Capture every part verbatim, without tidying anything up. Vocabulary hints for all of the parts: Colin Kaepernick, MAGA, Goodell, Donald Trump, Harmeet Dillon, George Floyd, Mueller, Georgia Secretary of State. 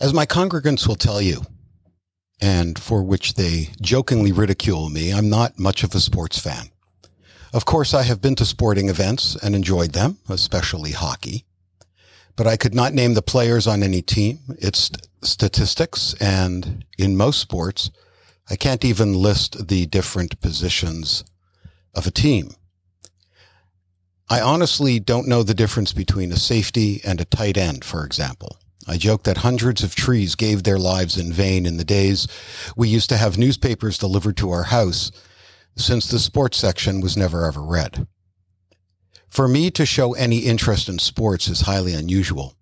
As my congregants will tell you, and for which they jokingly ridicule me, I'm not much of a sports fan. Of course, I have been to sporting events and enjoyed them, especially hockey. But I could not name the players on any team, its statistics, and in most sports, I can't even list the different positions of a team. I honestly don't know the difference between a safety and a tight end, for example. I joke that hundreds of trees gave their lives in vain in the days we used to have newspapers delivered to our house, since the sports section was never ever read. For me to show any interest in sports is highly unusual.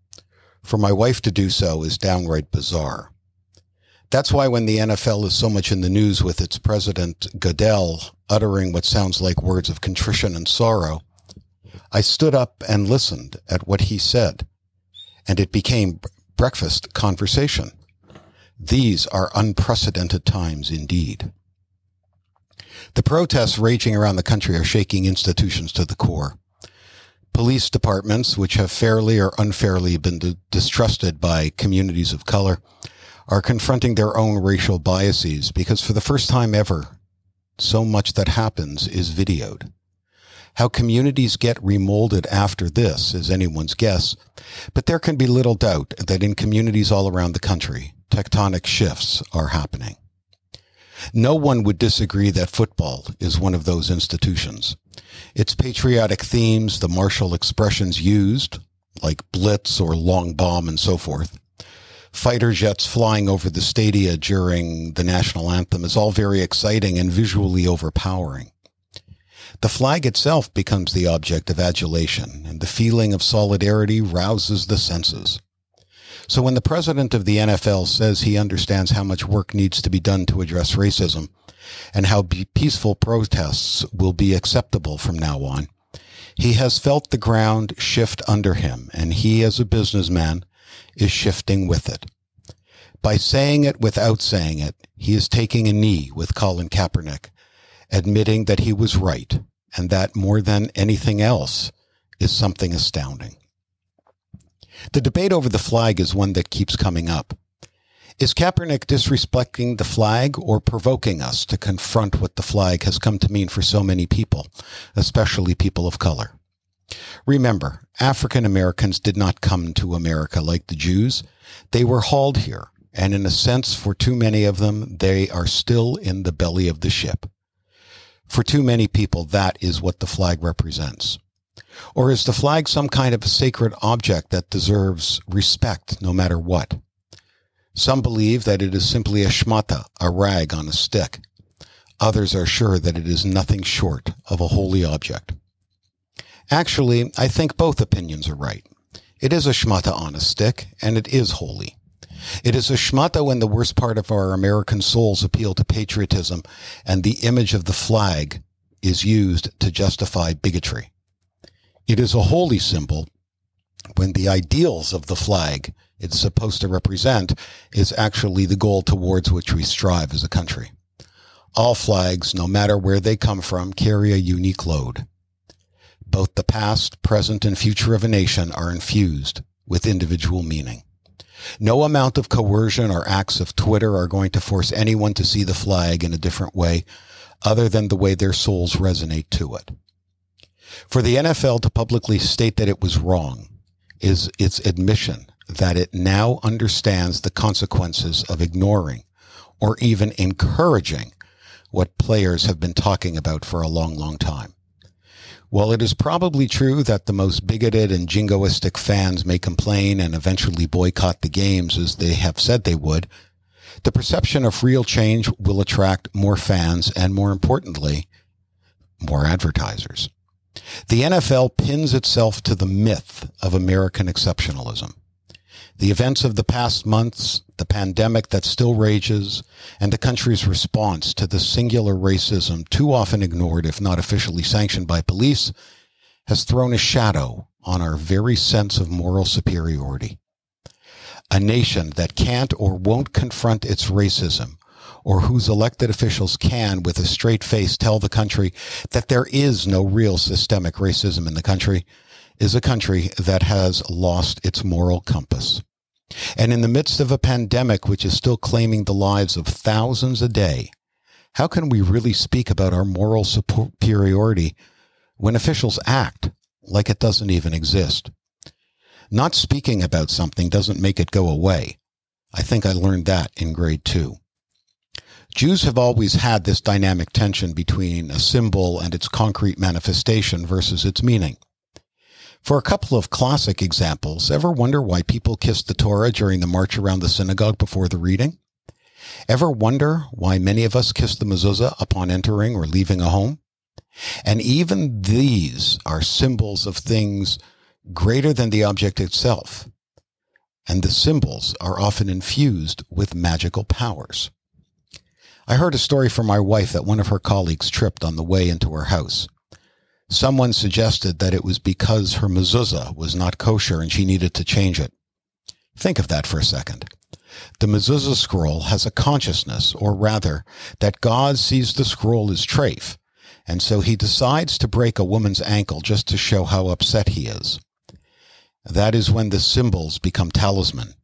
For my wife to do so is downright bizarre. That's why when the N F L is so much in the news with its president, Goodell, uttering what sounds like words of contrition and sorrow, I stood up and listened at what he said, and it became breakfast conversation. These are unprecedented times indeed. The protests raging around the country are shaking institutions to the core. Police departments, which have fairly or unfairly been d- distrusted by communities of color, are confronting their own racial biases because for the first time ever, so much that happens is videoed. How communities get remolded after this is anyone's guess, but there can be little doubt that in communities all around the country, tectonic shifts are happening. No one would disagree that football is one of those institutions. Its patriotic themes, the martial expressions used, like blitz or long bomb and so forth, fighter jets flying over the stadia during the national anthem is all very exciting and visually overpowering. The flag itself becomes the object of adulation, and the feeling of solidarity rouses the senses. So when the president of the N F L says he understands how much work needs to be done to address racism and how peaceful protests will be acceptable from now on, he has felt the ground shift under him, and he, as a businessman, is shifting with it. By saying it without saying it, he is taking a knee with Colin Kaepernick, admitting that he was right, and that more than anything else is something astounding. The debate over the flag is one that keeps coming up. Is Kaepernick disrespecting the flag or provoking us to confront what the flag has come to mean for so many people, especially people of color? Remember, African Americans did not come to America like the Jews. They were hauled here, and in a sense, for too many of them, they are still in the belly of the ship. For too many people, that is what the flag represents. Or is the flag some kind of a sacred object that deserves respect no matter what? Some believe that it is simply a shmata, a rag on a stick. Others are sure that it is nothing short of a holy object. Actually, I think both opinions are right. It is a shmata on a stick, and it is holy. It is a shmata when the worst part of our American souls appeal to patriotism and the image of the flag is used to justify bigotry. It is a holy symbol when the ideals of the flag it's supposed to represent is actually the goal towards which we strive as a country. All flags, no matter where they come from, carry a unique load. Both the past, present, and future of a nation are infused with individual meaning. No amount of coercion or acts of Twitter are going to force anyone to see the flag in a different way other than the way their souls resonate to it. For the N F L to publicly state that it was wrong is its admission that it now understands the consequences of ignoring or even encouraging what players have been talking about for a long, long time. While it is probably true that the most bigoted and jingoistic fans may complain and eventually boycott the games as they have said they would, the perception of real change will attract more fans and, more importantly, more advertisers. The N F L pins itself to the myth of American exceptionalism. The events of the past months, the pandemic that still rages, and the country's response to the singular racism, too often ignored if not officially sanctioned by police, has thrown a shadow on our very sense of moral superiority. A nation that can't or won't confront its racism, or whose elected officials can, with a straight face, tell the country that there is no real systemic racism in the country, is a country that has lost its moral compass. And in the midst of a pandemic, which is still claiming the lives of thousands a day, how can we really speak about our moral superiority when officials act like it doesn't even exist? Not speaking about something doesn't make it go away. I think I learned that in grade two. Jews have always had this dynamic tension between a symbol and its concrete manifestation versus its meaning. For a couple of classic examples, ever wonder why people kissed the Torah during the march around the synagogue before the reading? Ever wonder why many of us kiss the mezuzah upon entering or leaving a home? And even these are symbols of things greater than the object itself, and the symbols are often infused with magical powers. I heard a story from my wife that one of her colleagues tripped on the way into her house. Someone suggested that it was because her mezuzah was not kosher and she needed to change it. Think of that for a second. The mezuzah scroll has a consciousness, or rather, that God sees the scroll as treif, and so he decides to break a woman's ankle just to show how upset he is. That is when the symbols become talisman,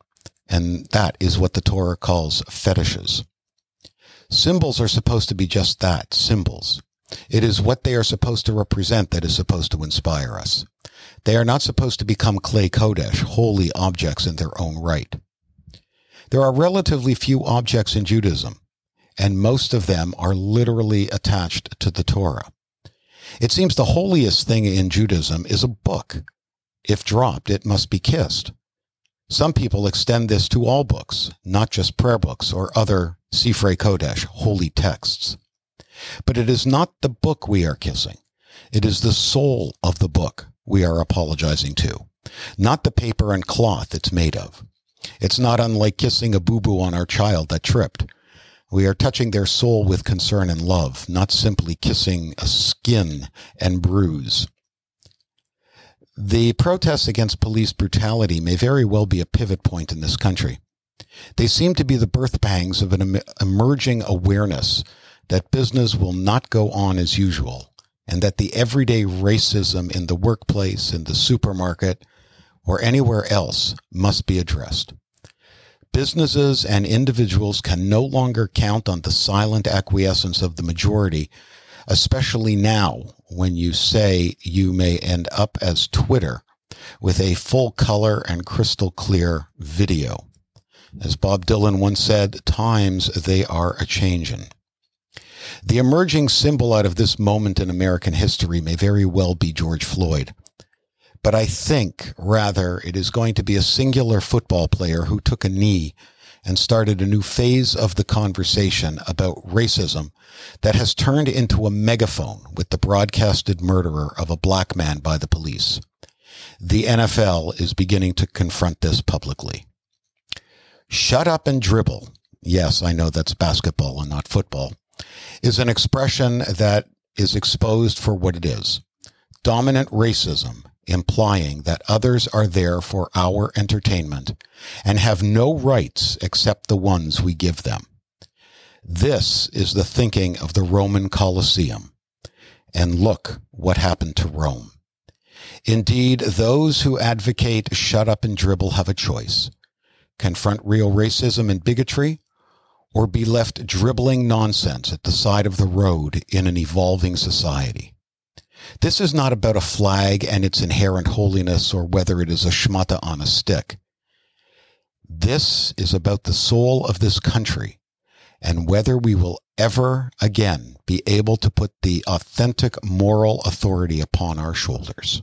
and that is what the Torah calls fetishes. Symbols are supposed to be just that, symbols. It is what they are supposed to represent that is supposed to inspire us. They are not supposed to become klei kodesh, holy objects in their own right. There are relatively few objects in Judaism, and most of them are literally attached to the Torah. It seems the holiest thing in Judaism is a book. If dropped, it must be kissed. Some people extend this to all books, not just prayer books or other Sifrei Kodesh, holy texts. But it is not the book we are kissing. It is the soul of the book we are apologizing to, not the paper and cloth it's made of. It's not unlike kissing a boo-boo on our child that tripped. We are touching their soul with concern and love, not simply kissing a skin and bruise. The protests against police brutality may very well be a pivot point in this country. They seem to be the birth pangs of an emerging awareness that business will not go on as usual, and that the everyday racism in the workplace, in the supermarket, or anywhere else must be addressed. Businesses and individuals can no longer count on the silent acquiescence of the majority, especially now when you say you may end up as Twitter with a full color and crystal clear video. As Bob Dylan once said, times they are a-changin'. The emerging symbol out of this moment in American history may very well be George Floyd. But I think, rather, it is going to be a singular football player who took a knee and started a new phase of the conversation about racism that has turned into a megaphone with the broadcasted murderer of a black man by the police. The N F L is beginning to confront this publicly. Shut up and dribble. Yes, I know that's basketball and not football. Is an expression that is exposed for what it is. Dominant racism, implying that others are there for our entertainment and have no rights except the ones we give them. This is the thinking of the Roman Colosseum. And look what happened to Rome. Indeed, those who advocate shut up and dribble have a choice. Confront real racism and bigotry, or be left dribbling nonsense at the side of the road in an evolving society. This is not about a flag and its inherent holiness or whether it is a shmata on a stick. This is about the soul of this country and whether we will ever again be able to put the authentic moral authority upon our shoulders.